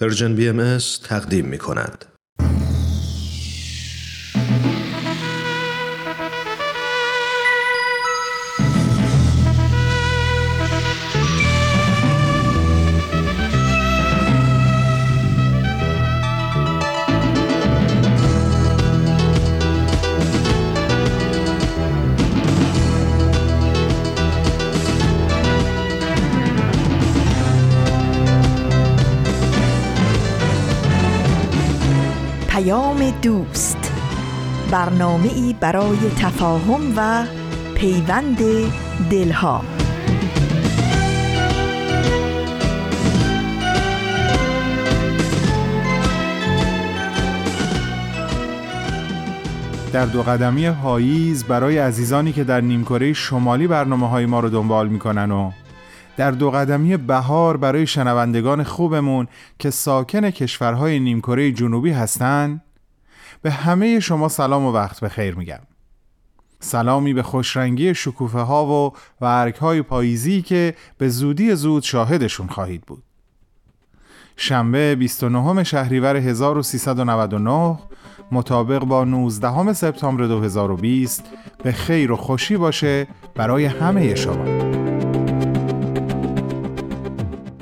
پرژن BMS تقدیم می کند. دوست، برنامه‌ای برای تفاهم و پیوند دلها. در دو قدمی پاییز برای عزیزانی که در نیمکره شمالی برنامه‌های ما رو دنبال می‌کنن و در دو قدمی بهار برای شنوندگان خوبمون که ساکن کشورهای نیمکره جنوبی هستن، به همه شما سلام و وقت بخیر میگم. سلامی به خوشرنگی شکوفه ها و برگ های پاییزی که به زودی زود شاهدشون خواهید بود. شنبه 29 شهریور 1399 مطابق با 19 سپتامبر 2020 به خیر و خوشی باشه برای همه شما.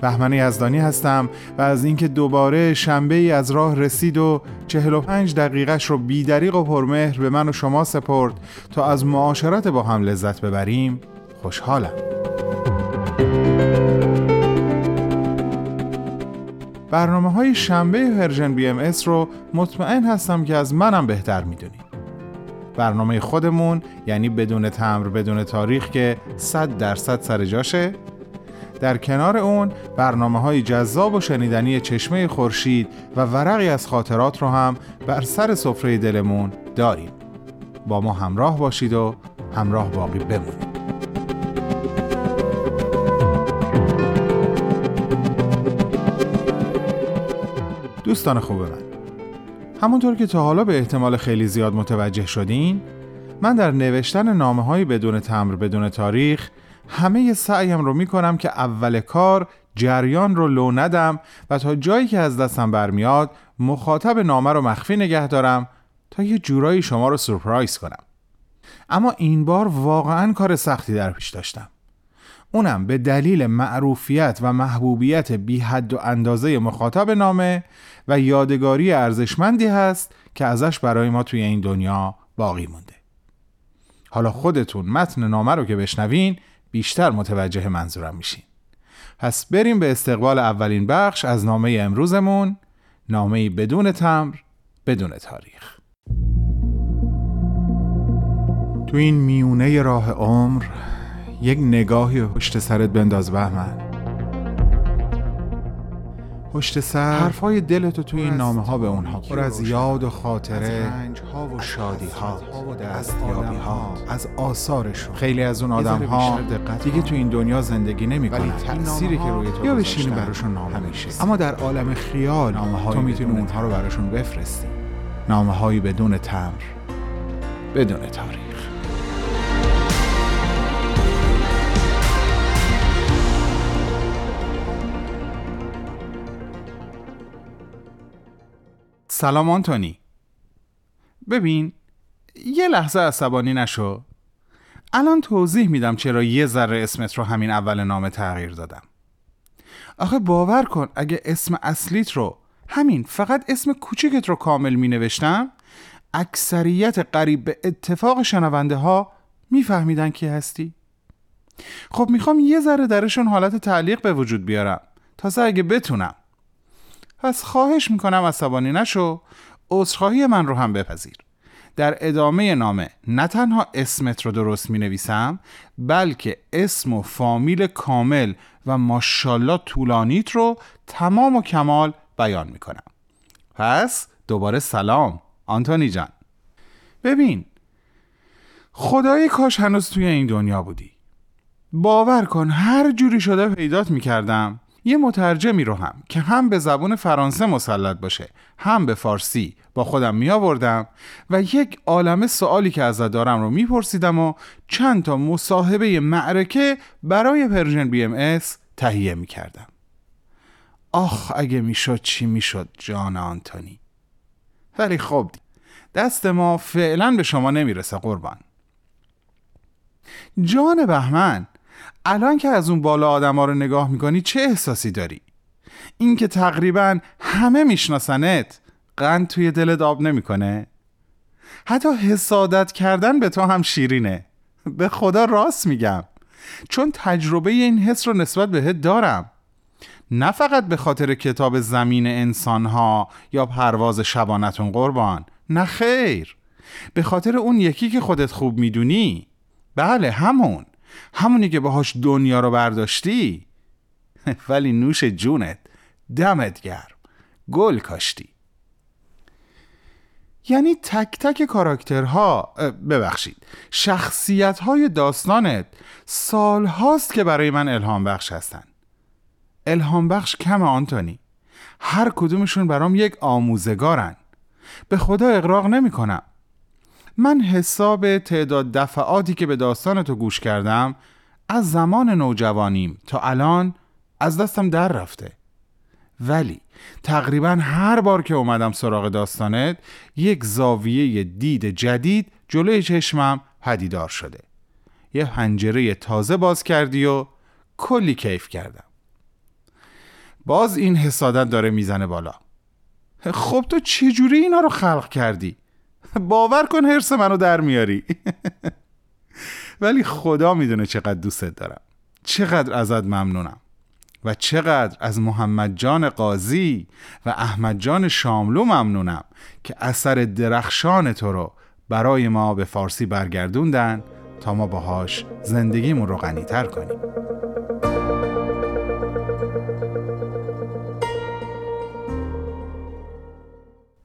بهمن یزدانی هستم و از اینکه دوباره شنبه ای از راه رسید و 45 دقیقه‌اش رو بی‌دریغ و پرمهر به من و شما سپرد تا از معاشرت با هم لذت ببریم خوشحالم. برنامه‌های شنبه پرژن BMS رو مطمئن هستم که از منم بهتر می‌دونید. برنامه خودمون یعنی بدون تمبر بدون تاریخ که 100% سر جاشه. در کنار اون برنامه‌های جذاب و شنیدنی چشمه خورشید و ورقی از خاطرات رو هم بر سر سفره دلمون داریم. با ما همراه باشید و همراه باقی بمونید. دوستان خوب من، همونطور که تا حالا به احتمال خیلی زیاد متوجه شدین، من در نوشتن نامه‌های بدون تمبر بدون تاریخ همه سعیم رو میکنم که اول کار جریان رو لو ندم و تا جایی که از دستم برمیاد مخاطب نامه رو مخفی نگه دارم تا یه جورایی شما رو سورپرایز کنم. اما این بار واقعاً کار سختی در پیش داشتم، اونم به دلیل معروفیت و محبوبیت بی حد و اندازه مخاطب نامه و یادگاری ارزشمندی هست که ازش برای ما توی این دنیا باقی مونده. حالا خودتون متن نامه رو که بشنوین بیشتر متوجه منظورم میشین. پس بریم به استقبال اولین بخش از نامه امروزمون، نامه بدون تمبر بدون تاریخ. تو این میونه راه عمر یک نگاهی پشت سرت بنداز بهمن. پشت سر حرفای دلتو توی این نامه ها به اونها پر از یاد و خاطره، رنج ها و شادی ها، از یابی ها، از آثارشون. خیلی از اون آدم ها دیگه تو این دنیا زندگی نمی کنن، ولی تأثیری که روی تو یا بشینی براشون نامه میشه. اما در عالم خیال تو میتونی اونها رو براشون بفرستی. نامه هایی بدون تمبر بدون تاریخ. سلام آنتونی. ببین، یه لحظه عصبانی نشو. الان توضیح میدم چرا یه ذره اسمت رو همین اول نامه تغییر دادم. آخه باور کن اگه اسم اصلیت رو همین فقط اسم کوچیکت رو کامل می نوشتم، اکثریت قریب به اتفاق شنونده ها می فهمیدن کی هستی. خب میخوام یه ذره درشون حالت تعلیق به وجود بیارم تازه اگه بتونم. پس خواهش میکنم عصبانی نشو، عذرخواهی من رو هم بپذیر. در ادامه نامه نه تنها اسمت رو درست مینویسم، بلکه اسم و فامیل کامل و ماشاءالله طولانیت رو تمام و کمال بیان میکنم. پس دوباره سلام آنتونی جان. ببین، خدایی کاش هنوز توی این دنیا بودی. باور کن هر جوری شده پیدات میکردم، یه مترجمی رو هم که هم به زبان فرانسه مسلط باشه هم به فارسی با خودم می آوردم و یک عالمه سوالی که ازت دارم رو می پرسیدم و چند تا مصاحبه معرکه برای پرژن BMS تهیه می کردم. آخ اگه میشد چی میشد جان آنتونی. ولی خب دست ما فعلا به شما نمیرسه قربان. جان بهمن، الان که از اون بالا آدم ها رو نگاه میکنی چه احساسی داری؟ این که تقریبا همه میشناسنت قند توی دلت آب نمیکنه؟ حتی حسادت کردن به تو هم شیرینه. به خدا راست میگم، چون تجربه این حس رو نسبت بهت دارم، نه فقط به خاطر کتاب زمین انسانها یا پرواز شبانتون قربان، نه خیر، به خاطر اون یکی که خودت خوب میدونی. بله همونی که باهاش دنیا رو برداشتی. ولی نوش جونت، دمت گرم، گل کاشتی. یعنی تک تک کاراکترها، ببخشید، شخصیت‌های داستانت سال هاست که برای من الهام بخش هستن. الهام بخش کم آنتونی، هر کدومشون برام یک آموزگارن. به خدا اغراق نمی کنم. من حساب تعداد دفعاتی که به داستانتو گوش کردم از زمان نوجوانیم تا الان از دستم در رفته، ولی تقریبا هر بار که اومدم سراغ داستانت یک زاویه دید جدید جلوی چشمم پدیدار شده. یه پنجره تازه باز کردی و کلی کیف کردم. باز این حسادت داره میزنه بالا. خب تو چجوری اینا رو خلق کردی؟ باور کن حرص منو در میاری. ولی خدا میدونه چقدر دوستت دارم، چقدر ازت ممنونم و چقدر از محمد جان قاضی و احمد جان شاملو ممنونم که اثر درخشان تو رو برای ما به فارسی برگردوندن تا ما باهاش زندگیمون رو غنی‌تر کنیم.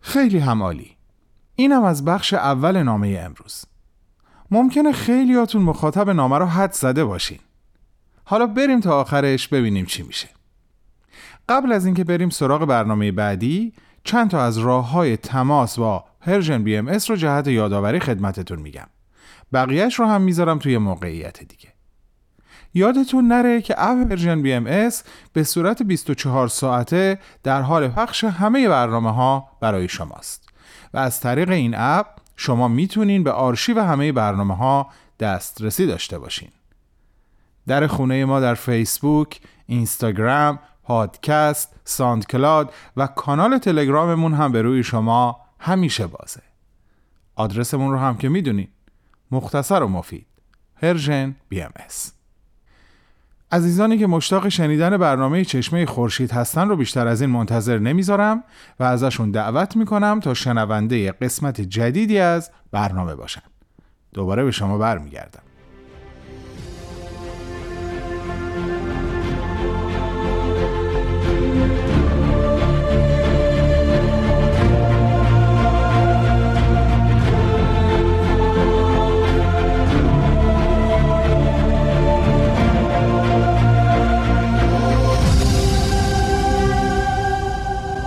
خیلی همالی. اینم از بخش اول نامه امروز. ممکنه خیلیاتون مخاطب نامه رو حد زده باشین. حالا بریم تا آخرش ببینیم چی میشه. قبل از اینکه بریم سراغ برنامه بعدی، چند تا از راه‌های تماس با پرژن BMS رو جهت یادآوری خدمتتون میگم. بقیهش رو هم میذارم توی موقعیت دیگه. یادتون نره که اپ پرژن BMS به صورت 24 ساعته در حال پخش همه برنامه‌ها برای شماست و از طریق این اپ شما میتونین به آرشیو همه برنامه‌ها دسترسی داشته باشین. در خونه ما در فیسبوک، اینستاگرام، پادکست، ساندکلاد و کانال تلگراممون هم به روی شما همیشه بازه. آدرسمون رو هم که میدونین، مختصر و مفید، پرژن BMS. عزیزانی که مشتاق شنیدن برنامه چشمه خورشید هستن رو بیشتر از این منتظر نمیذارم و ازشون دعوت میکنم تا شنونده قسمت جدیدی از برنامه باشن. دوباره به شما برمیگردم.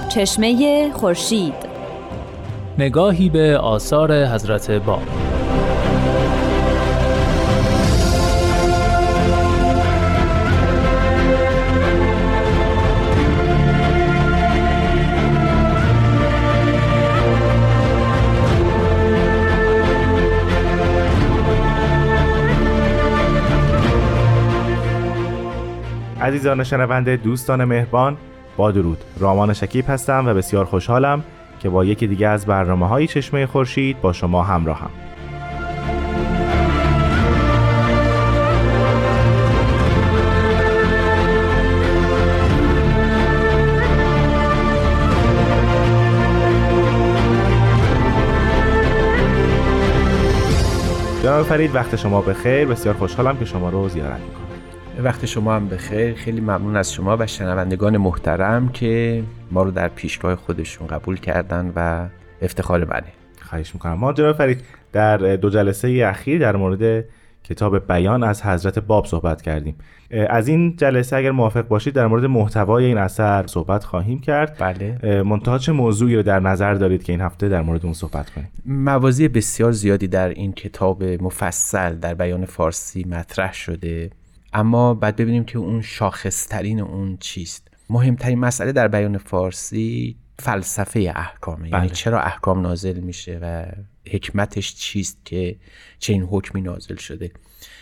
چشمه خورشید، نگاهی به آثار حضرت باب. عزیزان شنونده، دوستان مهربان، با درود، رامان شکیب هستم و بسیار خوشحالم که با یکی دیگه از برنامه‌های چشمه خورشید با شما همراهم. جناب فرید، وقت شما بخیر. بسیار خوشحالم که شما رو زیارت می‌کنم. وقت شما هم بخیر. خیلی ممنون از شما و شنوندگان محترم که ما رو در پیشگاه خودشون قبول کردن و افتخار منه. خواهش میکنم. ما جناب فرید در دو جلسه اخیر در مورد کتاب بیان از حضرت باب صحبت کردیم. از این جلسه اگر موافق باشید در مورد محتوای این اثر صحبت خواهیم کرد. بله. منتها چه موضوعی رو در نظر دارید که این هفته در مورد اون صحبت کنیم؟ موازی بسیار زیادی در این کتاب مفصل در بیان فارسی مطرح شده، اما بعد ببینیم که اون شاخصترین اون چیست. مهمترین مسئله در بیان فارسی فلسفه احکامه. بله. یعنی چرا احکام نازل میشه و حکمتش چیست که چه این حکمی نازل شده.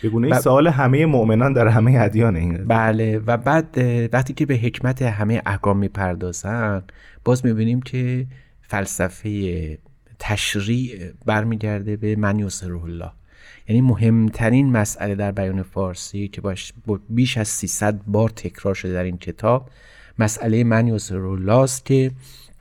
بگونه این سوال همه مؤمنان در همه ادیان این. بله. و بعد وقتی که به حکمت همه احکام میپردازن باز میبینیم که فلسفه تشریع برمیگرده به من یسره الله. یعنی مهمترین مسئله در بیان فارسی که باش بیش از 300 بار تکرار شده در این کتاب مسئله من یسره الله است که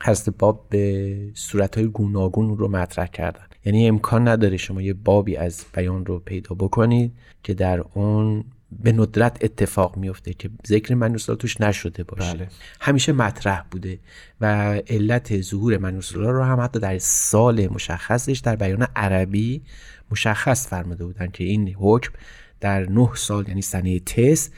حضرت باب به صورت‌های گوناگون رو مطرح کردن. یعنی امکان نداره شما یه بابی از بیان رو پیدا بکنید که در اون به ندرت اتفاق میفته که ذکر من یسره الله توش نشده باشه. بله. همیشه مطرح بوده و علت ظهور من یسره الله رو هم حتی در سال مشخصش در بیان عربی مشخص فرموده بودن که این حکم در 9 سال یعنی سنه تس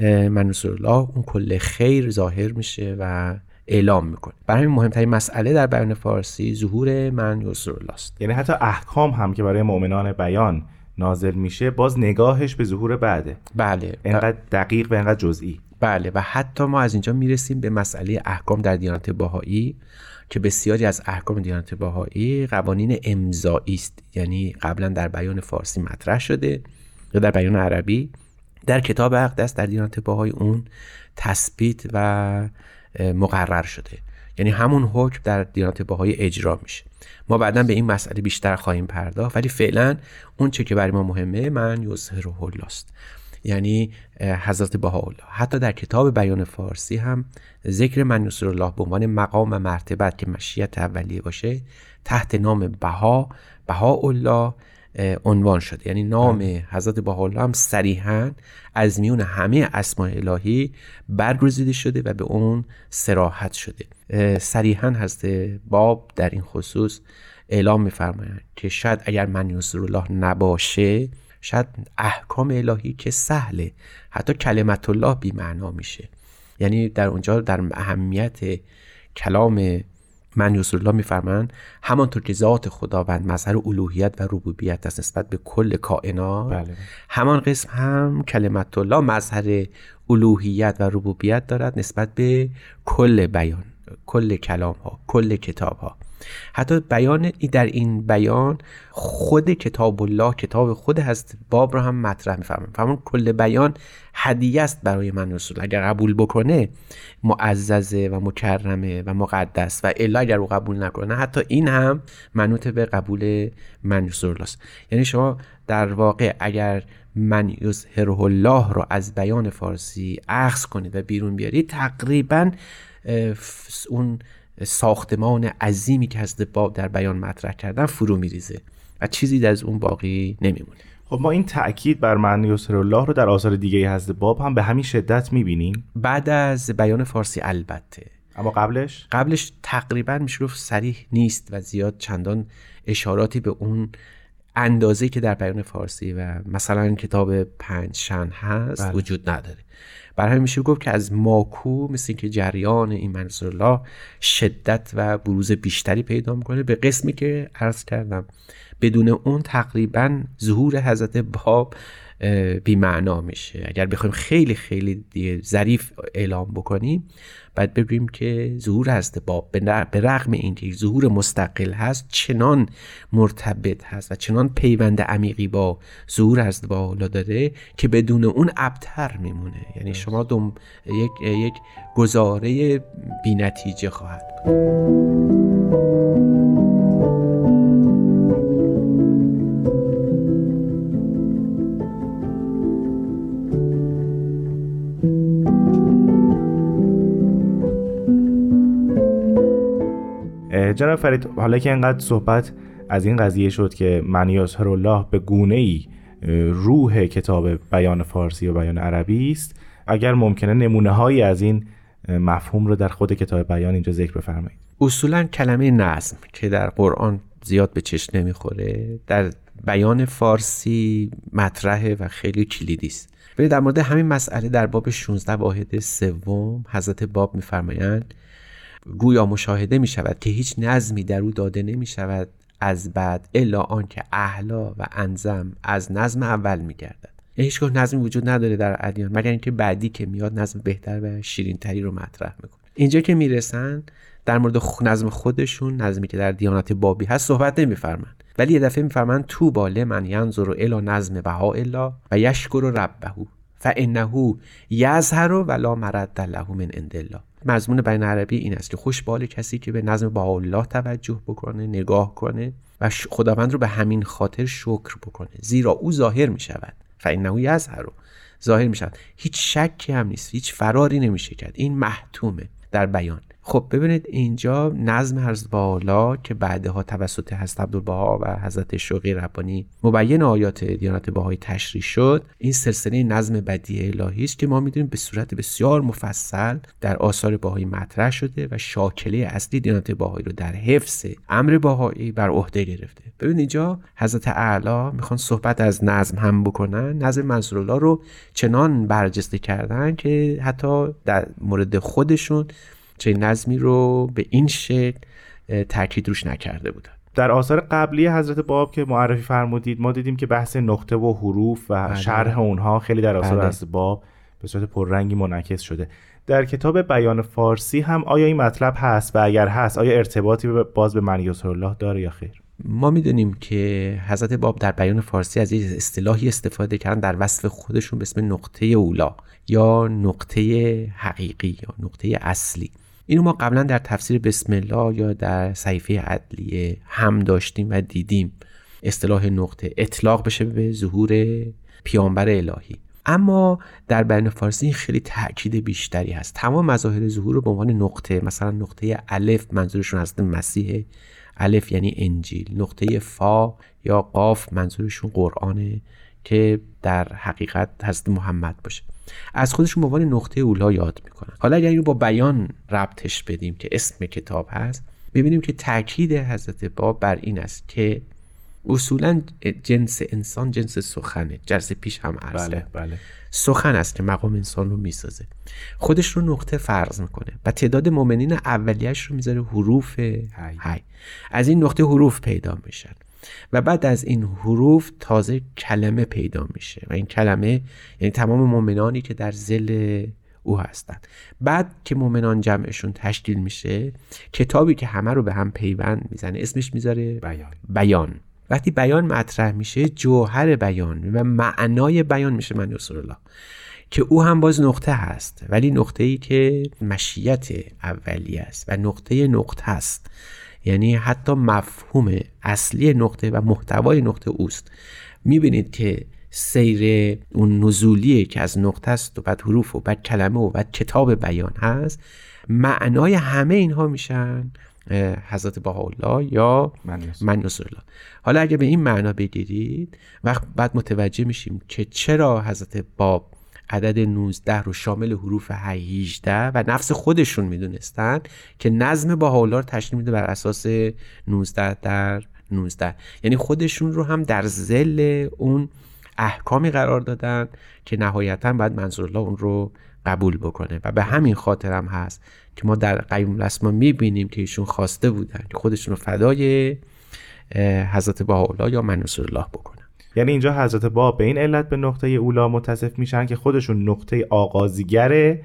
من یسره الله اون کل خیر ظاهر میشه و اعلام میکنه. برای همین مهمترین مسئله در بیان فارسی ظهور من یسره الله است. یعنی حتی احکام هم که برای مؤمنان بیان نازل میشه باز نگاهش به ظهور بعده. بله. اینقدر دقیق و اینقدر جزئی. بله. و حتی ما از اینجا میرسیم به مسئله احکام در دیانت بهایی که بسیاری از احکام دیانت بهایی قوانین امضایی است. یعنی قبلا در بیان فارسی مطرح شده یا در بیان عربی. در کتاب اقدس در دیانت بهایی اون تثبیت و مقرر شده. یعنی همون حکم در دیانت بهایی اجرا میشه. ما بعداً به این مسئله بیشتر خواهیم پرداخت ولی فعلا اون چه که برای ما مهمه من یظهره الله است. یعنی حضرت بهاءالله حتی در کتاب بیان فارسی هم ذکر من یسر الله به عنوان مقام و مرتبه که مشیت اولیه باشه تحت نام بهاءالله عنوان شده. یعنی نام حضرت بهاءالله هم صریحاً از میون همه اسماء الهی برگزیده شده و به اون صراحت شده. صریحاً حضرت باب در این خصوص اعلام می‌فرمایند که شاید اگر من یسر الله نباشه شاید احکام الهی که سهله حتی کلمت الله بی معنا میشه. یعنی در اونجا در اهمیت کلام من یسر الله میفرمایند همانطور که ذات خداوند مظهر الوهیت و ربوبیت است نسبت به کل کائنات. بله. همان قسم هم کلمت الله مظهر الوهیت و ربوبیت دارد نسبت به کل بیان، کل کلام ها، کل کتاب ها. حتی بیان در این بیان خود کتاب الله، کتاب خود هست باب را هم مطرح می‌فرمایند. فهمون کل بیان هدیه است برای من رسول، اگر قبول بکنه معززه و مکرمه و مقدس و الا اگر او قبول نکنه حتی این هم منوط به قبول من رسول است. یعنی شما در واقع اگر من یظهره الله را از بیان فارسی اخذ کنید و بیرون بیارید تقریباً اون ساختمان عظیمی که حضرت باب در بیان مطرح کردن فرو میریزه و چیزی از اون باقی نمیمونه. خب ما این تأکید بر من یسر الله رو در آثار دیگه حضرت باب هم به همین شدت میبینیم بعد از بیان فارسی البته، اما قبلش تقریبا میشه گفت صریح نیست و زیاد چندان اشاراتی به اون اندازه که در بیان فارسی و مثلا کتاب پنج شن هست. بله. وجود نداره. برای همین میشه گفت که از ماکو مثل که جریان این من یسر الله شدت و بروز بیشتری پیدا میکنه به قسمی که عرض کردم بدون اون تقریبا ظهور حضرت باب بی معنا میشه. اگر بخوایم خیلی خیلی ظریف اعلام بکنیم باید ببینیم که ظهور حضرت باب به رغم اینکه ظهور مستقل هست چنان مرتبط هست و چنان پیوند عمیقی با ظهور حضرت باب داره که بدون اون ابتر میمونه. یعنی شما یک گزاره بی نتیجه خواهد بود. جناب فرید، حالا که اینقدر صحبت از این قضیه شد که من یظهره الله به گونه‌ای روح کتاب بیان فارسی و بیان عربی است، اگر ممکنه نمونه‌هایی از این مفهوم رو در خود کتاب بیان اینجا ذکر بفرمایید. اصولاً کلمه نظم که در قرآن زیاد به چشم نمیخوره در بیان فارسی مطرحه و خیلی کلیدی است. ولی در مورد همین مسئله در باب 16 واحد سوم حضرت باب می‌فرمایند گویا مشاهده می شود که هیچ نظمی در او داده نمی شود از بعد الا آن که احلا و انظم از نظم اول می گردد. هیچگاه نظمی وجود نداره در ادیان، مگر اینکه بعدی که میاد نظم بهتر و شیرین‌تری رو مطرح میکنه. اینجا که میرسن در مورد نظم خودشون، نظمی که در دیانت بابی هست، صحبت نمیفرمن، ولی یه دفعه میفرمن تو باله من ینظر الی نظم بهاءالله و یشکر ربه فانه یظهر ولا مرد له من عند الله. مضمون بیان عربی این است که خوش باله کسی که به نظم بهاءالله توجه بکنه، نگاه کنه و خداوند رو به همین خاطر شکر بکنه، زیرا او ظاهر میشود. فانه یظهر، ظاهر میشود، هیچ شکی هم نیست، هیچ فراری نمیشه کرد. این محتومه در بیان. خب ببینید اینجا نظم حضرت بهاءالله که بعدها توسط حضرت عبدالبها و حضرت شوقی ربانی مبین آیات دیانت بهایی تشریح شد، این سلسله نظم بدیع الهی است که ما میدونیم به صورت بسیار مفصل در آثار بهایی مطرح شده و شاکله اصلی دیانت بهایی رو در حفظ امر بهایی بر عهده گرفته. ببینید اینجا حضرت اعلی میخوان صحبت از نظم هم بکنن، نظم منصورالله رو چنان برجسته کردن که حتی در مورد خودشون چه نظمی رو به این شکل تاکید روش نکرده بودن. در آثار قبلی حضرت باب که معرفی فرمودید ما دیدیم که بحث نقطه و حروف و شرح اونها خیلی در آثار حضرت باب به صورت پررنگی منعکس شده. در کتاب بیان فارسی هم آیا این مطلب هست و اگر هست آیا ارتباطی باز به معنی الله داره یا خیر؟ ما میدونیم که حضرت باب در بیان فارسی از یه اصطلاحی استفاده کردن در وصف خودشون به اسم نقطه اولا یا نقطه حقیقی یا نقطه اصلی. اینو ما قبلا در تفسیر بسم الله یا در صحیفه عدلیه هم داشتیم و دیدیم اصطلاح نقطه اطلاق بشه به ظهور پیامبر الهی، اما در بیان فارسی خیلی تاکید بیشتری هست. تمام مظاهر ظهور رو به عنوان نقطه، مثلا نقطه الف منظورشون از مسیح، الف یعنی انجیل، نقطه فا یا قاف منظورشون قرآنه که در حقیقت حضرت محمد باشه، از خودشون به عنوان نقطه اولا یاد میکنن. حالا اگر اینو با بیان ربطش بدیم که اسم کتاب هست، میبینیم که تاکید حضرت باب بر این است که اصولا جنس انسان جنس سخنه، جلسه پیش هم عرض بله، بله. سخن است که مقام انسان رو میسازه، خودش رو نقطه فرض میکنه و تعداد مؤمنین اولیه‌اش رو میذاره حروف هی. از این نقطه حروف پیدا میشن و بعد از این حروف تازه کلمه پیدا میشه و این کلمه یعنی تمام مؤمنانی که در ظل او هستند. بعد که مؤمنان جمعشون تشکیل میشه، کتابی که همه رو به هم پیوند میزنه اسمش میذاره بیان. وقتی بیان مطرح میشه، جوهر بیان و معنای بیان میشه معنی رسول الله که او هم باز نقطه هست، ولی نقطه‌ای که مشیت اولیه است و نقطه است، یعنی حتی مفهوم اصلی نقطه و محتوای نقطه اوست. میبینید که سیر اون نزولیه که از نقطه است و بعد حروف و بعد کلمه و بعد کتاب بیان هست، معنای همه اینها میشن حضرت بهاءالله یا من رسول الله. حالا اگه به این معنا بگیرید، وقت بعد متوجه میشیم که چرا حضرت باب عدد 19 رو شامل حروف 18 و نفس خودشون میدونستن که نظم بهاءالله رو تشکیل میده بر اساس 19 در 19، یعنی خودشون رو هم در ظل اون احکامی قرار دادن که نهایتاً بعد منظورالله اون رو قبول بکنه و به همین خاطر هم هست که ما در قیوم الاسما میبینیم که ایشون خواسته بودن که خودشون رو فدای حضرت بهاءالله یا من رسولالله بکنن. یعنی اینجا حضرت باب به این علت به نقطه اولا متصف میشن که خودشون نقطه آغازگر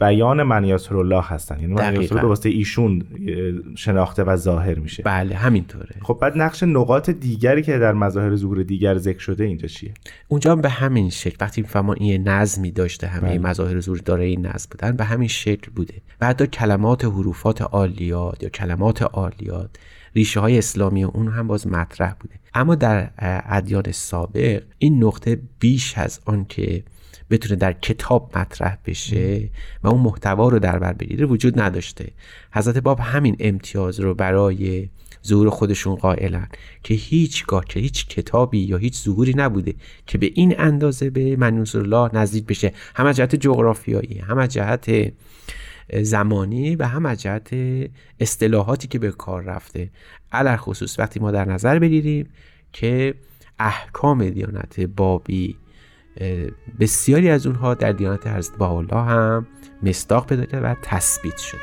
بیان من یسرالله هستن، یعنی من یسرالله به واسطه ایشون شناخته و ظاهر میشه. بله همینطوره. خب بعد نقش نقاط دیگری که در مظاهر ظهور دیگر ذکر شده اینجا چیه؟ اونجا هم به همین شکل وقتی میفهمن این نظمی داشته، همه بله. مظاهر ظهور داره این نظم بودن، به همین شکل بوده. بعد کلمات حروفات عالیات یا کلمات عالیات ریشه های اسلامی اون هم باز مطرح بوده، اما در ادیان سابق این نقطه بیش از آن که بتونه در کتاب مطرح بشه و اون محتوا رو در بر بگیره وجود نداشته. حضرت باب همین امتیاز رو برای ظهور خودشون قائلن که هیچگاه که هیچ کتابی یا هیچ ظهوری نبوده که به این اندازه به منصور الله نزدیک بشه، هم از جهت جغرافیایی، هم از جهت زمانی و هم از جهت اصطلاحاتی که به کار رفته. علل خصوص وقتی ما در نظر بگیریم که احکام دیانت بابی بسیاری از اونها در دیانت حضرت بهاءالله هم مصداق پیدا کرده و تثبیت شده.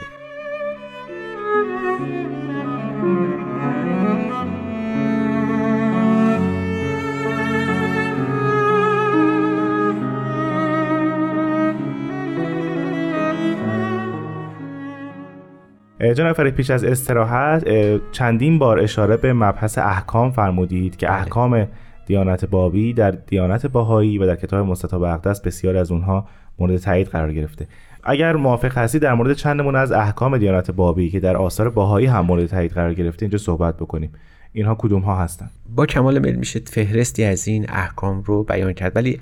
جناب فرید پیش از استراحت چندین بار اشاره به مبحث احکام فرمودید که احکام دیانت بابی در دیانت باهایی و در کتاب مستطاب اقدس بسیار از اونها مورد تایید قرار گرفته. اگر موافق هستید در مورد چند نمونه از احکام دیانت بابی که در آثار باهایی هم مورد تایید قرار گرفته اینجا صحبت بکنیم. اینها کدوم ها هستند؟ با کمال میل میشه فهرستی از این احکام رو بیان کرد، ولی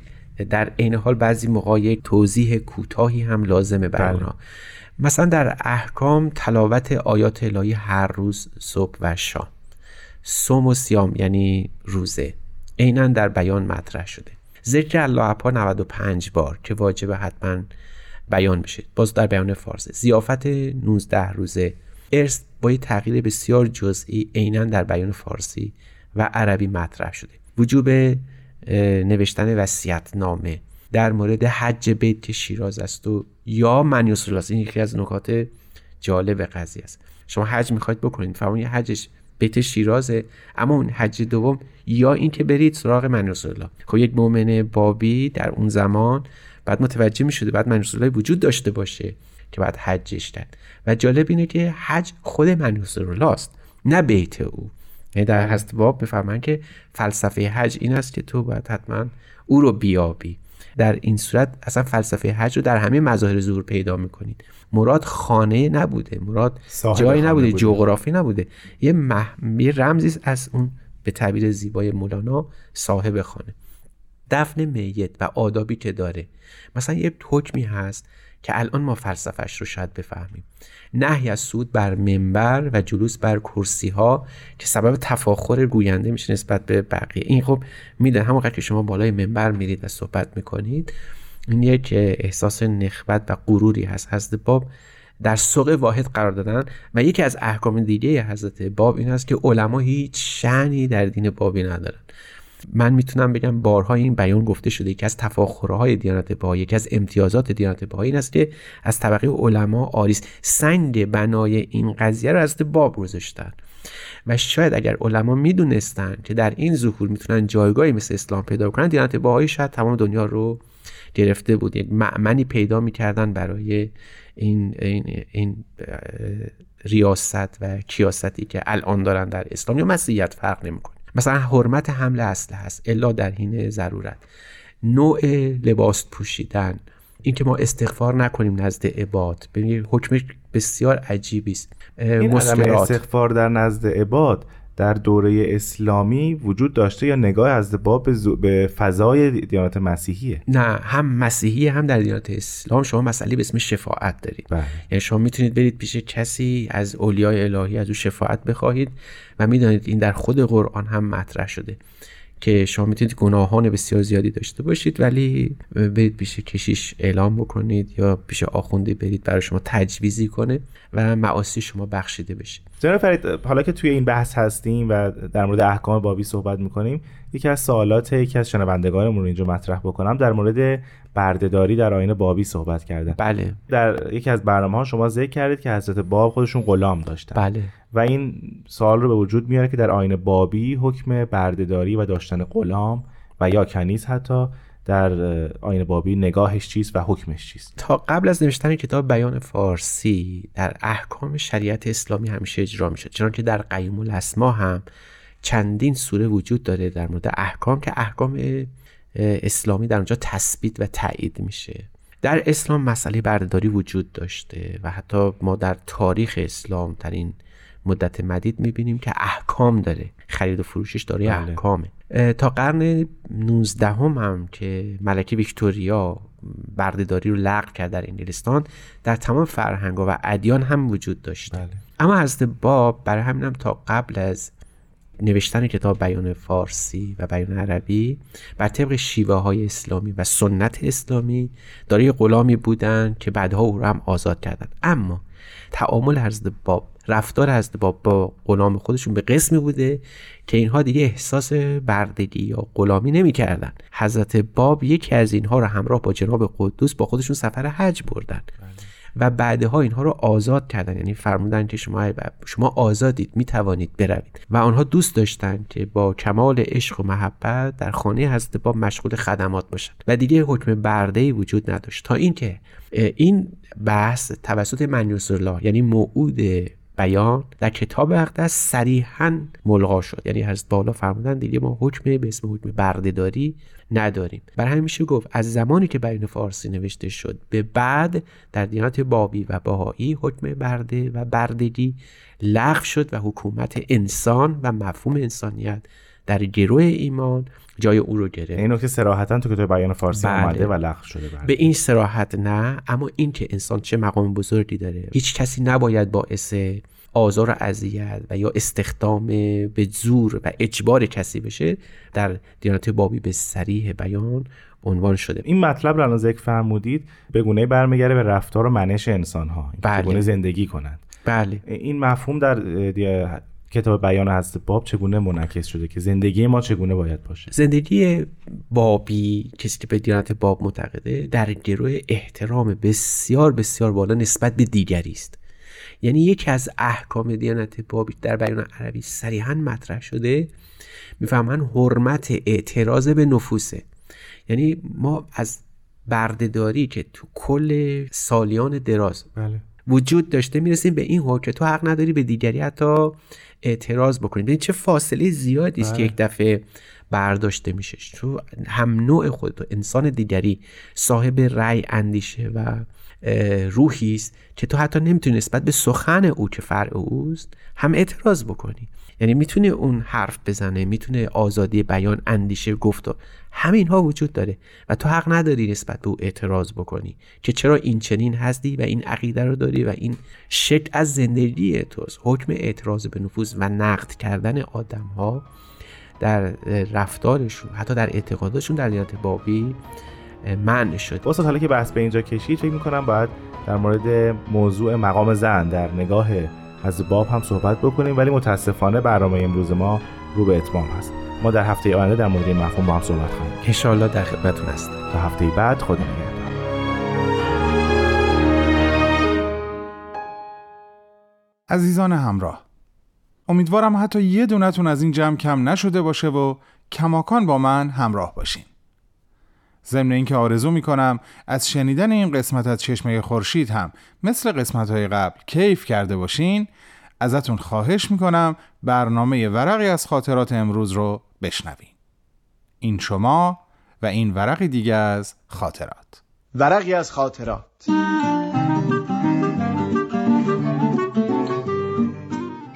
در عین حال بعضی مواقع توضیح کوتاهی هم لازمه بر اونها. مثلا در احکام تلاوت آیات الهی هر روز صبح و شام، صوم و صیام یعنی روزه عیناً در بیان مطرح شده، ذکر الله اکبر 95 بار که واجب حتما بیان بشه باز در بیان فارسه، ضیافت 19 روزه ارث با تغییر بسیار جزئی عیناً در بیان فارسی و عربی مطرح شده، وجوب نوشتن وصیت نامه در مورد حج بیت که شیراز است و یا منیوس الراس. این یکی از نکات جالب قضیه است. شما حج میخواید بکنید، فرمون حجش بیت شیرازه، اما اون حج دوم یا این که برید سراغ منیوس الله. خب یک مؤمن بابی در اون زمان بعد متوجه میشده بعد منیوس الله وجود داشته باشه که بعد حجش کرد، و جالب اینه که حج خود منیوس الله است نه بیت او. در هست باب میفرمان که فلسفه حج این است که تو باید حتما او رو بیابی. در این صورت اصلا فلسفه حج رو در همه مظاهر ظهور پیدا میکنید. مراد خانه نبوده، مراد جایی نبوده، جغرافی نبوده، یه رمزی از اون به تعبیر زیبای مولانا صاحب خانه. دفن میت و آدابی که داره، مثلا یه حکمی هست که الان ما فلسفهش رو شاید بفهمیم، نهی از صعود بر منبر و جلوس بر کرسی ها که سبب تفاخر گوینده میشه نسبت به بقیه. این خب میدن همونقدر که شما بالای منبر میرید و صحبت میکنید این یک احساس نخوت و غروری هست. حضرت باب در سوق واحد قرار دادن. و یکی از احکام دیگه حضرت باب این هست که علما هیچ شأنی در دین بابی ندارن. من میتونم بگم بارها این بیان گفته شده که از تفاخرهای دیانت بهایی، یکی از امتیازات دیانت بهایی این است که از طبقه علما آریست. سنگ بنای این قضیه رو از باب گذاشتن و شاید اگر علما میدونستند که در این ظهور میتونن جایگاهی مثل اسلام پیدا کنن، دیانت بهایی شاید تمام دنیا رو گرفته بود، یک مأمنی پیدا میکردن برای این ریاست و کیاستی که الان دارن در اسلام یا مسیحیت فرق نمیکنه. مثلا حرمت حمل اسلحه هست الا در حین ضرورت، نوع لباس پوشیدن، اینکه ما استغفار نکنیم نزد عباد. ببینید حکمش بسیار عجیبی است. این مسکرات، عدم استغفار در نزد عباد در دوره اسلامی وجود داشته یا نگاه از باب به فضای دیانت مسیحیه؟ نه، هم مسیحیه هم در دیانت اسلام شما مسئله به اسم شفاعت دارید. یعنی شما میتونید برید پیش کسی از اولیای الهی از او شفاعت بخواهید و میدانید این در خود قرآن هم مطرح شده که شما میتونید گناهان بسیار زیادی داشته باشید ولی برید پیش کشیش اعلام بکنید یا پیش آخوندی برید برای شما تجویزی کنه و معاصی شما بخشیده بشه. جناب فرید، حالا که توی این بحث هستیم و در مورد احکام بابی صحبت میکنیم، یکی از سوالات یکی از شنوندگانمون رو اینجا مطرح بکنم. در مورد بردهداری در آیین بابی صحبت کردن. بله. در یکی از برنامه‌ها شما ذکر کردید که حضرت باب خودشون غلام داشتن. بله. و این سوال رو به وجود میاره که در آیین بابی حکم بردهداری و داشتن غلام و یا کنیز حتی در آیین بابی نگاهش چیست و حکمش چیست؟ تا قبل از نوشتن کتاب بیان فارسی در احکام شریعت اسلامی همیشه اجرا میشد، چون که در قیوم الاسما هم چندین سوره وجود داره در مورد احکام که احکام اسلامی در اونجا تثبیت و تایید میشه. در اسلام مسئله بردهداری وجود داشته و حتی ما در تاریخ اسلام در این مدت مدید میبینیم که احکام داره، خرید و فروشش داره. بله. احکامه. تا قرن 19 هم که ملکه ویکتوریا بردهداری رو لغو کرد در انگلستان، در تمام فرهنگ‌ها و ادیان هم وجود داشته. بله. اما حضرت باب برای همین هم تا قبل از نوشتن کتاب بیان فارسی و بیان عربی بر طبق شیوه های اسلامی و سنت اسلامی دارای غلامی بودن که بعدها او رو هم آزاد کردن. اما تعامل حضرت باب، رفتار حضرت باب با غلام خودشون به قسمی بوده که اینها دیگه احساس بردگی یا غلامی نمی کردن. حضرت باب یکی از اینها رو همراه با جناب قدوس با خودشون سفر حج بردن و بعدها اینها رو آزاد کردن. یعنی فرمودن که شما آزادید، می توانید بروید. و آنها دوست داشتند که با کمال عشق و محبت در خانه حضرت باب مشغول خدمات باشند و دیگه حکم برده‌ای وجود نداشت. تا اینکه این بحث توسط منیوس الله یعنی موعود بیان در کتاب اقدس صریحاً ملغا شد، یعنی حضرت بالا فرمودن دیگه ما حکم به اسم حکم برده‌داری نداریم. برای همین میشه گفت از زمانی که بیان فارسی نوشته شد به بعد در دیانت بابی و بهایی حکم برده و بردگی لغو شد و حکومت انسان و مفهوم انسانیت در گروه ایمان جای او رو گرفت. این نکته صراحتاً تو کتاب بیان فارسی اومده و لغو شده. به این صراحت نه، اما این که انسان چه مقام بزرگی داره، هیچ کسی نباید باعث آزار و اذیت و یا استخدام به زور و اجبار کسی بشه، در دیانت بابی به صریح بیان عنوان شده. این مطلب رو الان ذکر فرمودید به گونه‌ای برمیگره به رفتار و منش انسان‌ها، چگونه زندگی کنند. بله. این مفهوم در کتاب بیان حضرت باب چگونه منعکس شده که زندگی ما چگونه باید باشه؟ زندگی بابی، کسی که به دیانت باب معتقده، در گروه احترام بسیار بسیار بالا نسبت به دیگری است. یعنی یکی از احکام دیانت بابی در بیان عربی صریحاً مطرح شده، میفهمن حرمت اعتراض به نفوسه. یعنی ما از برده‌داری که تو کل سالیان دراز بله وجود داشته میرسیم به این حکم که تو حق نداری به دیگری حتی اعتراض بکنیم. ببین چه فاصله زیادی است که یک دفعه برداشته میشه. تو هم نوع خودت و انسان دیگری صاحب رأی، اندیشه و روحی است که تو حتی نمیتونی نسبت به سخن او که فرع اوست هم اعتراض بکنی. یعنی میتونه اون حرف بزنه، میتونه آزادی بیان، اندیشه، گفتار، همه اینها وجود داره و تو حق نداری نسبت به او اعتراض بکنی که چرا این چنین هستی و این عقیده رو داری و این شکل از زندگی توست. حکم اعتراض به نفوذ و نقد کردن آدم‌ها در رفتارشون، حتی در اعتقاداتشون، در دیانت بابی منع شد. واسه حالا که بحث به اینجا کشید، فکر می‌کنم باید در مورد موضوع مقام زن در نگاه از باب هم صحبت بکنیم، ولی متاسفانه برنامه امروز ما رو به اتمام هست. ما در هفته آینده در مورد این مفهوم با هم صحبت خواهیم. ان شاءالله در خدمتتون هستیم. تا هفته بعد، خدا نگهدار. عزیزان همراه، امیدوارم حتی یه دونتون از این جمع کم نشده باشه و کماکان با من همراه باشین. ضمن اینکه آرزو میکنم از شنیدن این قسمت از چشمه خورشید هم مثل قسمت‌های قبل کیف کرده باشین، ازتون خواهش میکنم برنامه ورقی از خاطرات امروز رو بشنوین. این شما و این ورقی دیگه از خاطرات. ورقی از خاطرات.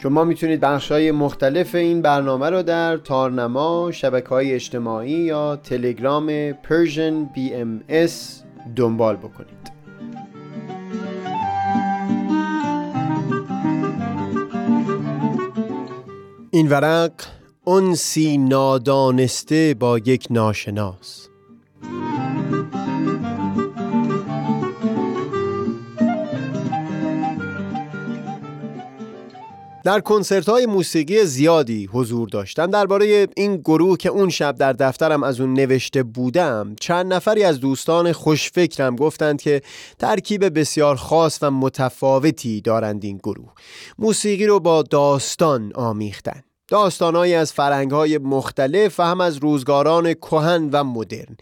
شما میتونید بخش‌های مختلف این برنامه رو در تارنما، شبکه‌های اجتماعی یا تلگرام پرژن BMS دنبال بکنید. این ورق انسی نادانسته با یک ناشناس. در کنسرت‌های موسیقی زیادی حضور داشتم. درباره این گروه که اون شب در دفترم از اون نوشته بودم، چند نفری از دوستان خوشفکرم گفتند که ترکیب بسیار خاص و متفاوتی دارند. این گروه موسیقی رو با داستان آمیختن، داستانهایی از فرهنگ‌های مختلف و هم از روزگاران کهن و مدرن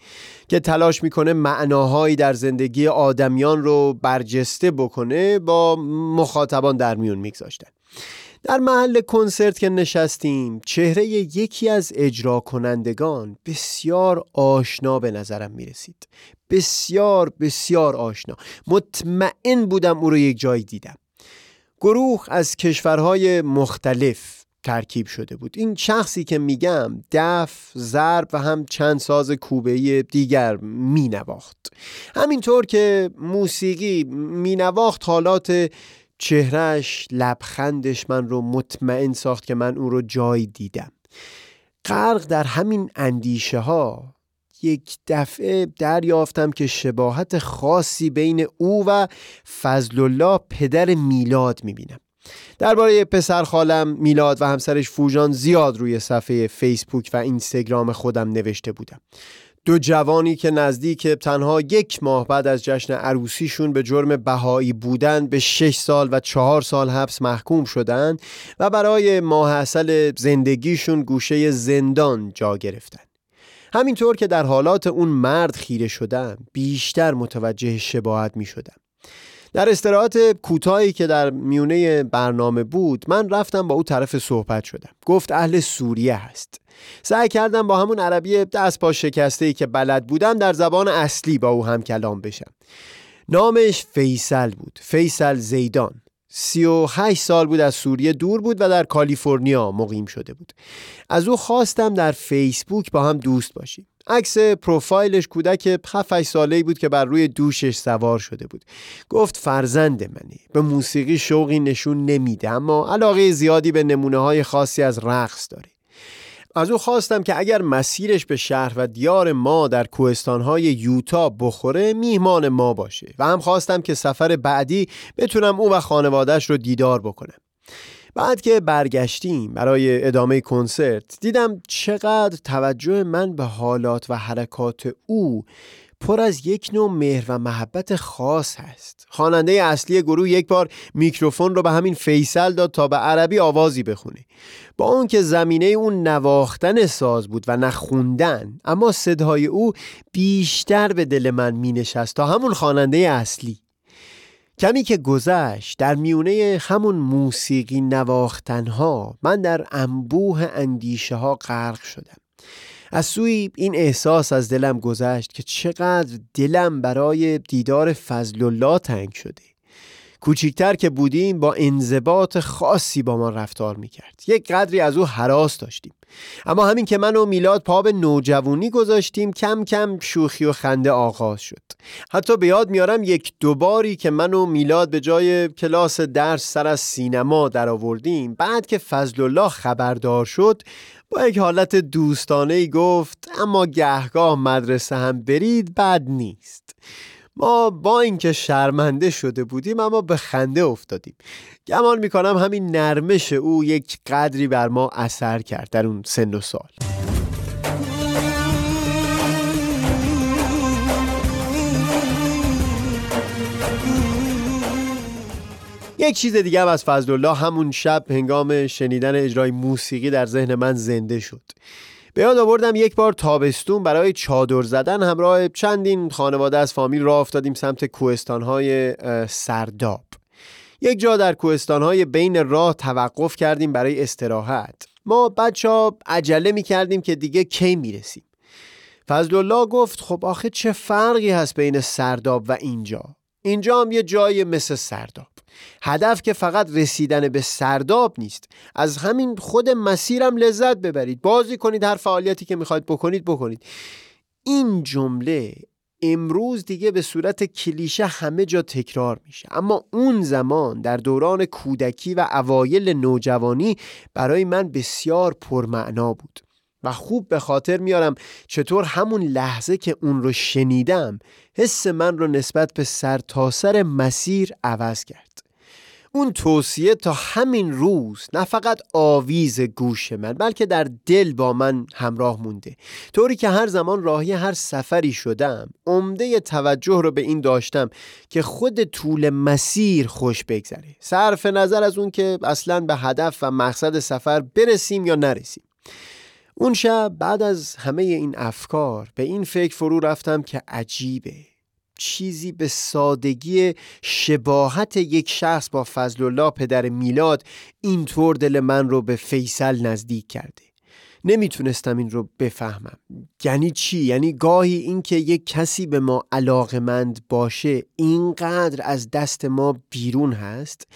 که تلاش می‌کنه معناهایی در زندگی آدمیان رو برجسته بکنه با مخاطبان در میون می‌گذاشتن. در محل کنسرت که نشستیم، چهره یکی از اجرا کنندگان بسیار آشنا به نظرم می رسید. بسیار بسیار آشنا. مطمئن بودم او رو یک جای دیدم. گروه از کشورهای مختلف ترکیب شده بود. این شخصی که میگم دف، ضرب و هم چند ساز کوبه‌ای دیگر می نواخت. همینطور که موسیقی می نواخت، حالات چهرهش، لبخندش من رو مطمئن ساخت که من اون رو جایی دیدم. غرق در همین اندیشه ها، یک دفعه دریافتم که شباهت خاصی بین او و فضل‌الله پدر میلاد میبینم. درباره پسر خالم میلاد و همسرش فوجان زیاد روی صفحه فیسبوک و اینستاگرام خودم نوشته بودم. دو جوانی که نزدیک تنها یک ماه بعد از جشن عروسیشون به جرم بهایی بودن به 6 سال و 4 سال حبس محکوم شدند و برای ماحصل زندگیشون گوشه زندان جا گرفتن. همینطور که در حالات اون مرد خیره شدم، بیشتر متوجه شباهت می شدم. در استراحت کوتاهی که در میونه برنامه بود من رفتم با او طرف صحبت شدم. گفت اهل سوریه هست. سعی کردم با همون عربی دست پا شکسته‌ای که بلد بودم در زبان اصلی با او هم کلام بشم. نامش فیصل بود، فیصل زیدان. 38 سال بود از سوریه دور بود و در کالیفرنیا مقیم شده بود. از او خواستم در فیسبوک با هم دوست باشیم. عکس پروفایلش کودک 7-8 ساله‌ای بود که بر روی دوشش سوار شده بود. گفت فرزند منی، به موسیقی شوقی نشون نمیده اما علاقه زیادی به نمونه‌های خاصی از رقص داره. از او خواستم که اگر مسیرش به شهر و دیار ما در کوهستان‌های یوتا بخوره میهمان ما باشه و هم خواستم که سفر بعدی بتونم او و خانواده‌اش رو دیدار بکنم. بعد که برگشتیم برای ادامه کنسرت دیدم چقدر توجه من به حالات و حرکات او پر از یک نوع مهر و محبت خاص هست. خواننده اصلی گروه یک بار میکروفون رو به همین فیصل داد تا به عربی آوازی بخونه. با اون که زمینه اون نواختن ساز بود و نخوندن، اما صدای او بیشتر به دل من می نشست تا همون خواننده اصلی. کمی که گذشت در میونه همون موسیقی نواختنها من در انبوه اندیشه ها غرق شدم. از سوی این احساس از دلم گذشت که چقدر دلم برای دیدار فضل الله تنگ شده. کوچیکتر که بودیم با انضباط خاصی با ما رفتار میکرد. یک قدری از او هراس داشتیم. اما همین که من و میلاد پا به نوجوانی گذاشتیم کم کم شوخی و خنده آغاز شد. حتی به یاد میارم یک دوباری که من و میلاد به جای کلاس درس سر از سینما در آوردیم، بعد که فضل الله خبردار شد با یک حالت دوستانه‌ای گفت اما گهگاه مدرسه هم برید بد نیست. ما با اینکه شرمنده شده بودیم اما به خنده افتادیم. گمان میکنم همین نرمش او یک قدری بر ما اثر کرد در اون سن و سال. یک چیز دیگه هم از فضل الله همون شب هنگام شنیدن اجرای موسیقی در ذهن من زنده شد. به یاد آوردم یک بار تابستون برای چادر زدن همراه چندین خانواده از فامیل راه افتادیم سمت کوهستان‌های سرداب. یک جا در کوهستان‌های بین راه توقف کردیم برای استراحت. ما بچه‌ها عجله می‌کردیم که دیگه کی می‌رسیم. فضل‌الله گفت خب آخه چه فرقی هست بین سرداب و اینجا؟ اینجا هم یه جای مثل سرداب. هدف که فقط رسیدن به سرداب نیست، از همین خود مسیرم لذت ببرید، بازی کنید، هر فعالیتی که میخواید بکنید. این جمله امروز دیگه به صورت کلیشه همه جا تکرار میشه، اما اون زمان در دوران کودکی و اوایل نوجوانی برای من بسیار پرمعنا بود و خوب به خاطر میارم چطور همون لحظه که اون رو شنیدم حس من رو نسبت به سر تا سر مسیر عوض کرد. اون توصیه تا همین روز نه فقط آویز گوش من بلکه در دل با من همراه مونده، طوری که هر زمان راهی هر سفری شدم عمده توجه رو به این داشتم که خود طول مسیر خوش بگذره، صرف نظر از اون که اصلاً به هدف و مقصد سفر برسیم یا نرسیم. اون شب بعد از همه این افکار به این فکر فرو رفتم که عجیبه، چیزی به سادگی شباهت یک شخص با فضل الله پدر میلاد اینطور دل من رو به فیصل نزدیک کرده. نمیتونستم این رو بفهمم. یعنی چی؟ یعنی گاهی این که یک کسی به ما علاقمند باشه اینقدر از دست ما بیرون هست،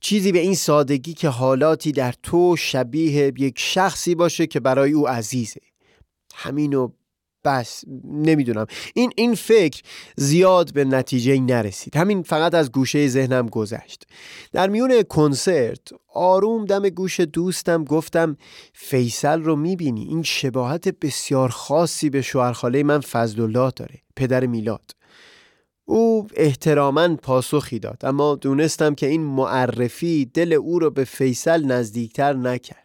چیزی به این سادگی که حالاتی در تو شبیه یک شخصی باشه که برای او عزیزه. همینو بس. نمیدونم این فکر زیاد به نتیجه نرسید، همین فقط از گوشه ذهنم گذشت. در میون کنسرت آروم دم گوش دوستم گفتم فیصل رو میبینی، این شباهت بسیار خاصی به شوهرخاله من فضلالله داره، پدر میلاد. او احتراماً پاسخی داد اما دونستم که این معرفی دل او رو به فیصل نزدیکتر نکرد.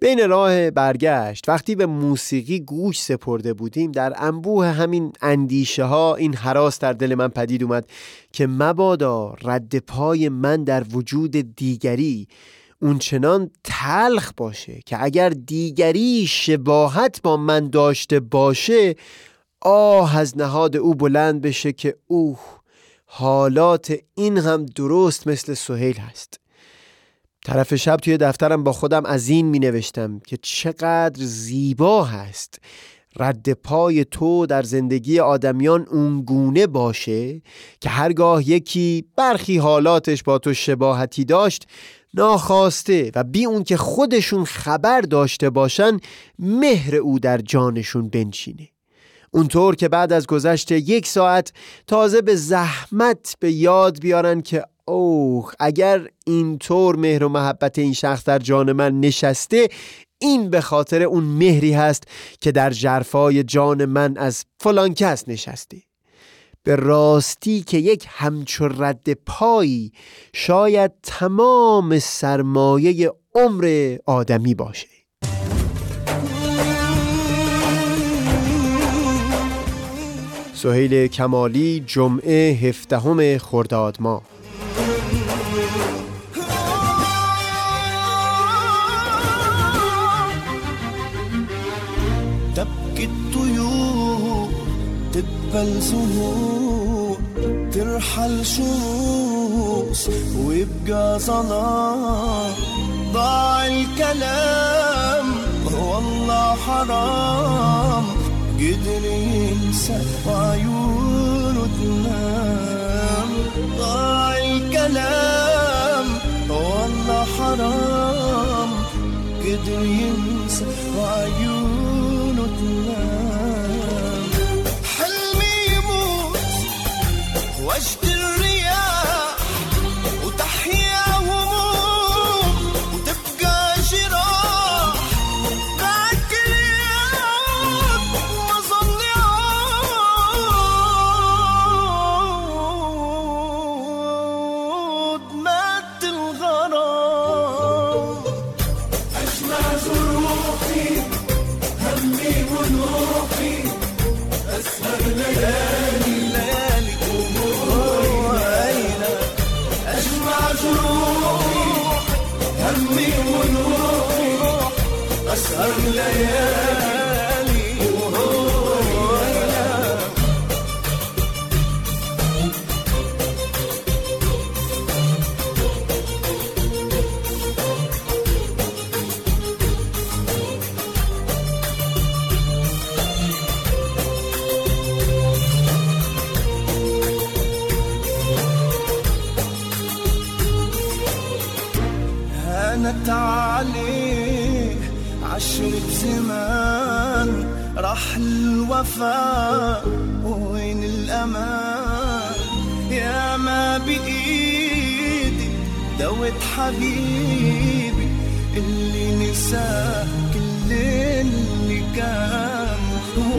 بین راه برگشت وقتی به موسیقی گوش سپرده بودیم در انبوه همین اندیشه ها این هراس در دل من پدید اومد که مبادا رد پای من در وجود دیگری اونچنان تلخ باشه که اگر دیگری شباهت با من داشته باشه آه از نهاد او بلند بشه که اوه حالات این هم درست مثل سهیل هست. طرف شب توی دفترم با خودم از این می نوشتم که چقدر زیبا هست رد پای تو در زندگی آدمیان اونگونه باشه که هرگاه یکی برخی حالاتش با تو شباهتی داشت، ناخواسته و بی اون که خودشون خبر داشته باشن مهر او در جانشون بنشینه، اونطور که بعد از گذشت یک ساعت تازه به زحمت به یاد بیارن که اوه، اگر اینطور مهر و محبت این شخص در جان من نشسته، این به خاطر اون مهری هست که در ژرفای جان من از فلان کس نشسته. به راستی که یک همچو رد پایی شاید تمام سرمایه عمر آدمی باشه. سهیل کمالی، جمعه 17 خرداد ماه. بلسوه ترحل شوس ويبقى صلاة ضاع الكلام والله حرام قدر ينسى عيونه تنام ضاع الكلام والله حرام قدر ينسى عيونه تنام وشت الرياح وتحيا هموم وتبقى جراح بعد اليوم وظل عود مات الغرام أجمع زروقي همي ونوقي أسهر ليالي الوفاء وين الأمان يا ما بإيدي دوت حبيبي اللي نسى كل اللي كان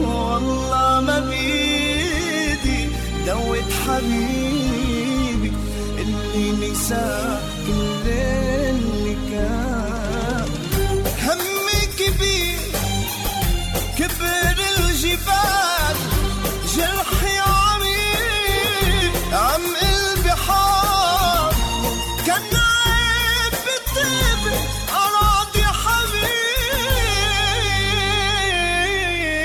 والله ما بإيدي دوت حبيبي اللي نسى كل اللي كان همي كبير كبر الجبال جرحي عميق عم البحار كان عيب بالطيب أراضي حبيبي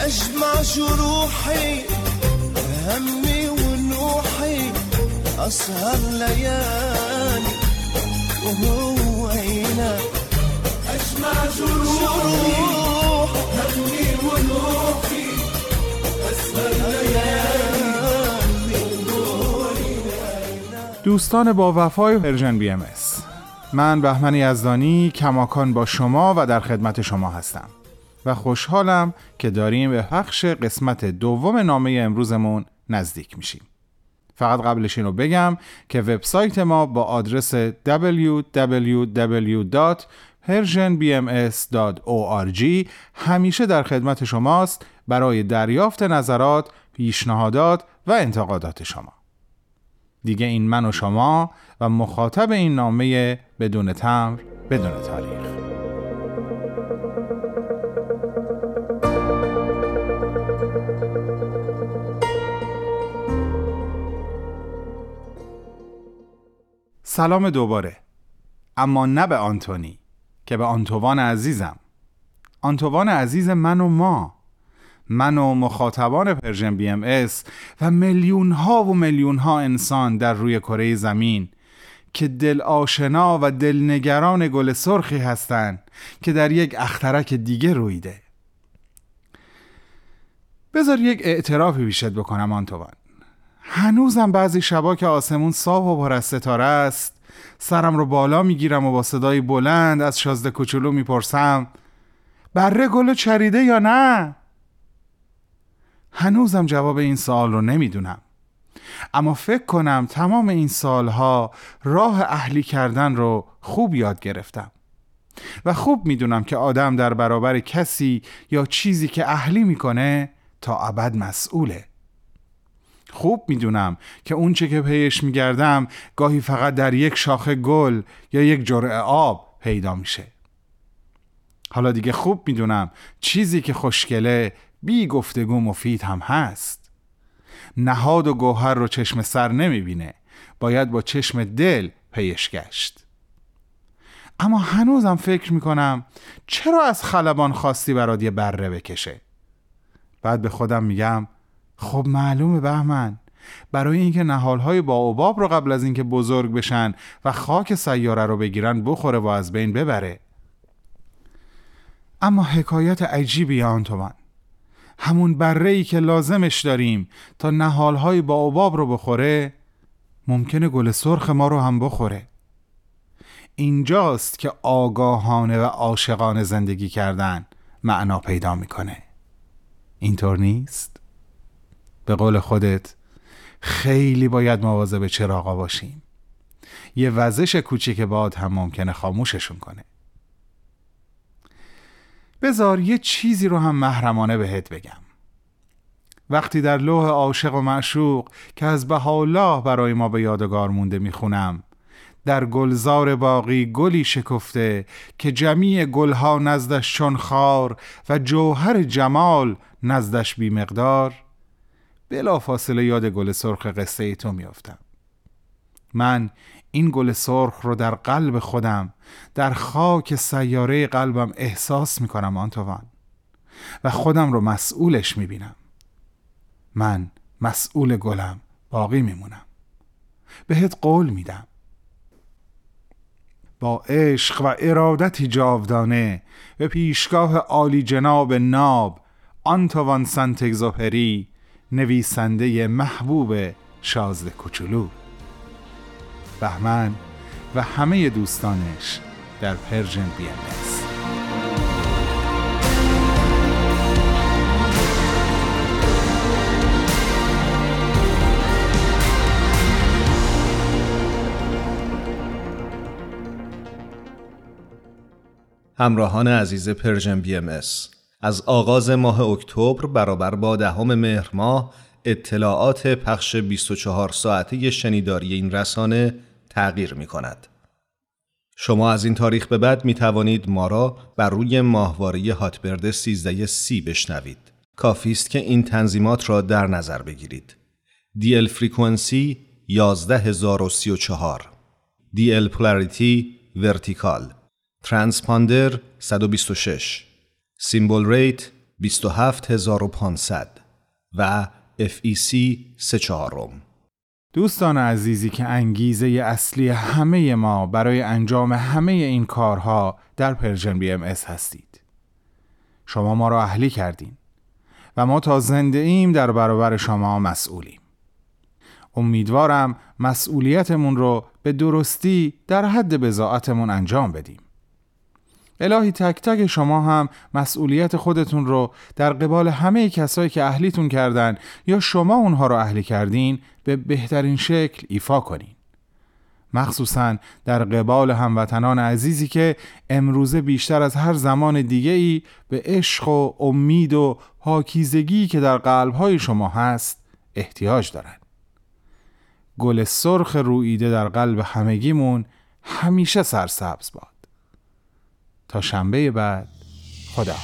أجمع جروحي همي ونوحي أسهر ليالي وهو عينك أجمع جروح همي ونوحي أسهر ليالي وهو عينك. دوستان با وفای پرژن بی ام اس، من بهمن یزدانی کماکان با شما و در خدمت شما هستم و خوشحالم که داریم به پخش قسمت دوم نامه امروزمون نزدیک میشیم. فقط قبلش اینو بگم که وبسایت ما با آدرس www.persianbms.org همیشه در خدمت شماست برای دریافت نظرات، پیشنهادات و انتقادات شما. دیگه این من و شما و مخاطب این نامه بدون تمبر بدون تاریخ. سلام دوباره، اما نه به آنتونی که به آنتوان عزیزم. آنتوان عزیز من و من و مخاطبان پرژن بی ام اس و میلیون ها انسان در روی کره زمین که دل آشنا و دلنگران گل سرخی هستند که در یک اخترک دیگه رویده. بذار یک اعترافی بیشت بکنم آنتوان. هنوزم بعضی شبا که آسمون صاف و پر از ستاره است سرم رو بالا میگیرم و با صدای بلند از شازده کوچولو میپرسم بره گلو چریده یا نه؟ هنوزم جواب این سوال رو نمیدونم، اما فکر کنم تمام این سالها راه اهلی کردن رو خوب یاد گرفتم و خوب میدونم که آدم در برابر کسی یا چیزی که اهلی میکنه تا ابد مسئوله. خوب میدونم که اون چه که پیش میگردم گاهی فقط در یک شاخه گل یا یک جرعه آب پیدا میشه. حالا دیگه خوب میدونم چیزی که خوشگله بی گفتگو مفید هم هست. نهاد و گوهر رو چشم سر نمیبینه، باید با چشم دل پیش گشت. اما هنوزم فکر میکنم چرا از خلبان خواستی برات یه بره بکشه؟ بعد به خودم میگم خب معلومه بهمن، برای اینکه نهالهای باوباب رو قبل از اینکه بزرگ بشن و خاک سیاره رو بگیرن بخوره و از بین ببره. اما حکایت عجیبی آنتوان، همون بره‌ای که لازمش داریم تا نهالهای باوباب رو بخوره ممکنه گل سرخ ما رو هم بخوره. اینجاست که آگاهانه و عاشقانه زندگی کردن معنا پیدا میکنه. اینطور نیست؟ به قول خودت خیلی باید مواظب چراغا باشیم. یه وزش کوچیک باد هم ممکنه خاموششون کنه. بذار یه چیزی رو هم محرمانه بهت بگم. وقتی در لوح عاشق و معشوق که از بهاءالله برای ما به یادگار مونده میخونم، در گلزار باقی گلی شکفته که جمیع گلها نزدش چون خار و جوهر جمال نزدش بی مقدار، بلا فاصله یاد گل سرخ قصه تو میافتم. من این گل سرخ رو در قلب خودم، در خاک سیاره قلبم احساس میکنم آنتوان، و خودم رو مسئولش میبینم. من مسئول گلم باقی میمونم، بهت قول میدم. با عشق و ارادتی جاودانه به پیشگاه عالی جناب ناب آنتوان سنت-اگزوپری، نویسنده محبوب شازده کوچولو. بهمن و همه دوستانش در پرژن بی ام اس. همراهان عزیز پرژن بی ام اس، از آغاز ماه اکتبر برابر با 10 مهر ماه اطلاعات پخش 24 ساعته شنیداری این رسانه تغییر می کند. شما از این تاریخ به بعد می توانید ما را بر روی ماهواره هاتبرد 13C بشنوید. کافی است که این تنظیمات را در نظر بگیرید. DL frequency 11034، DL polarity vertical، transponder 126، symbol rate 27500 و FEC 3/4. دوستان عزیزی که انگیزه اصلی همه ما برای انجام همه این کارها در پرژن بی ام اس هستید. شما ما را اهلی کردین و ما تا زنده ایم در برابر شما مسئولیم. امیدوارم مسئولیتمون رو به درستی در حد بضاعتمون انجام بدیم. الهی تک تک شما هم مسئولیت خودتون رو در قبال همه کسایی که اهلیتون کردن یا شما اونها رو اهلی کردین به بهترین شکل ایفا کنین، مخصوصاً در قبال هموطنان عزیزی که امروزه بیشتر از هر زمان دیگه‌ای به عشق و امید و پاکیزگی که در قلب‌های شما هست احتیاج دارن. گل سرخ روییده در قلب همگیمون همیشه سرسبز باد. تا شنبه بعد، خدا.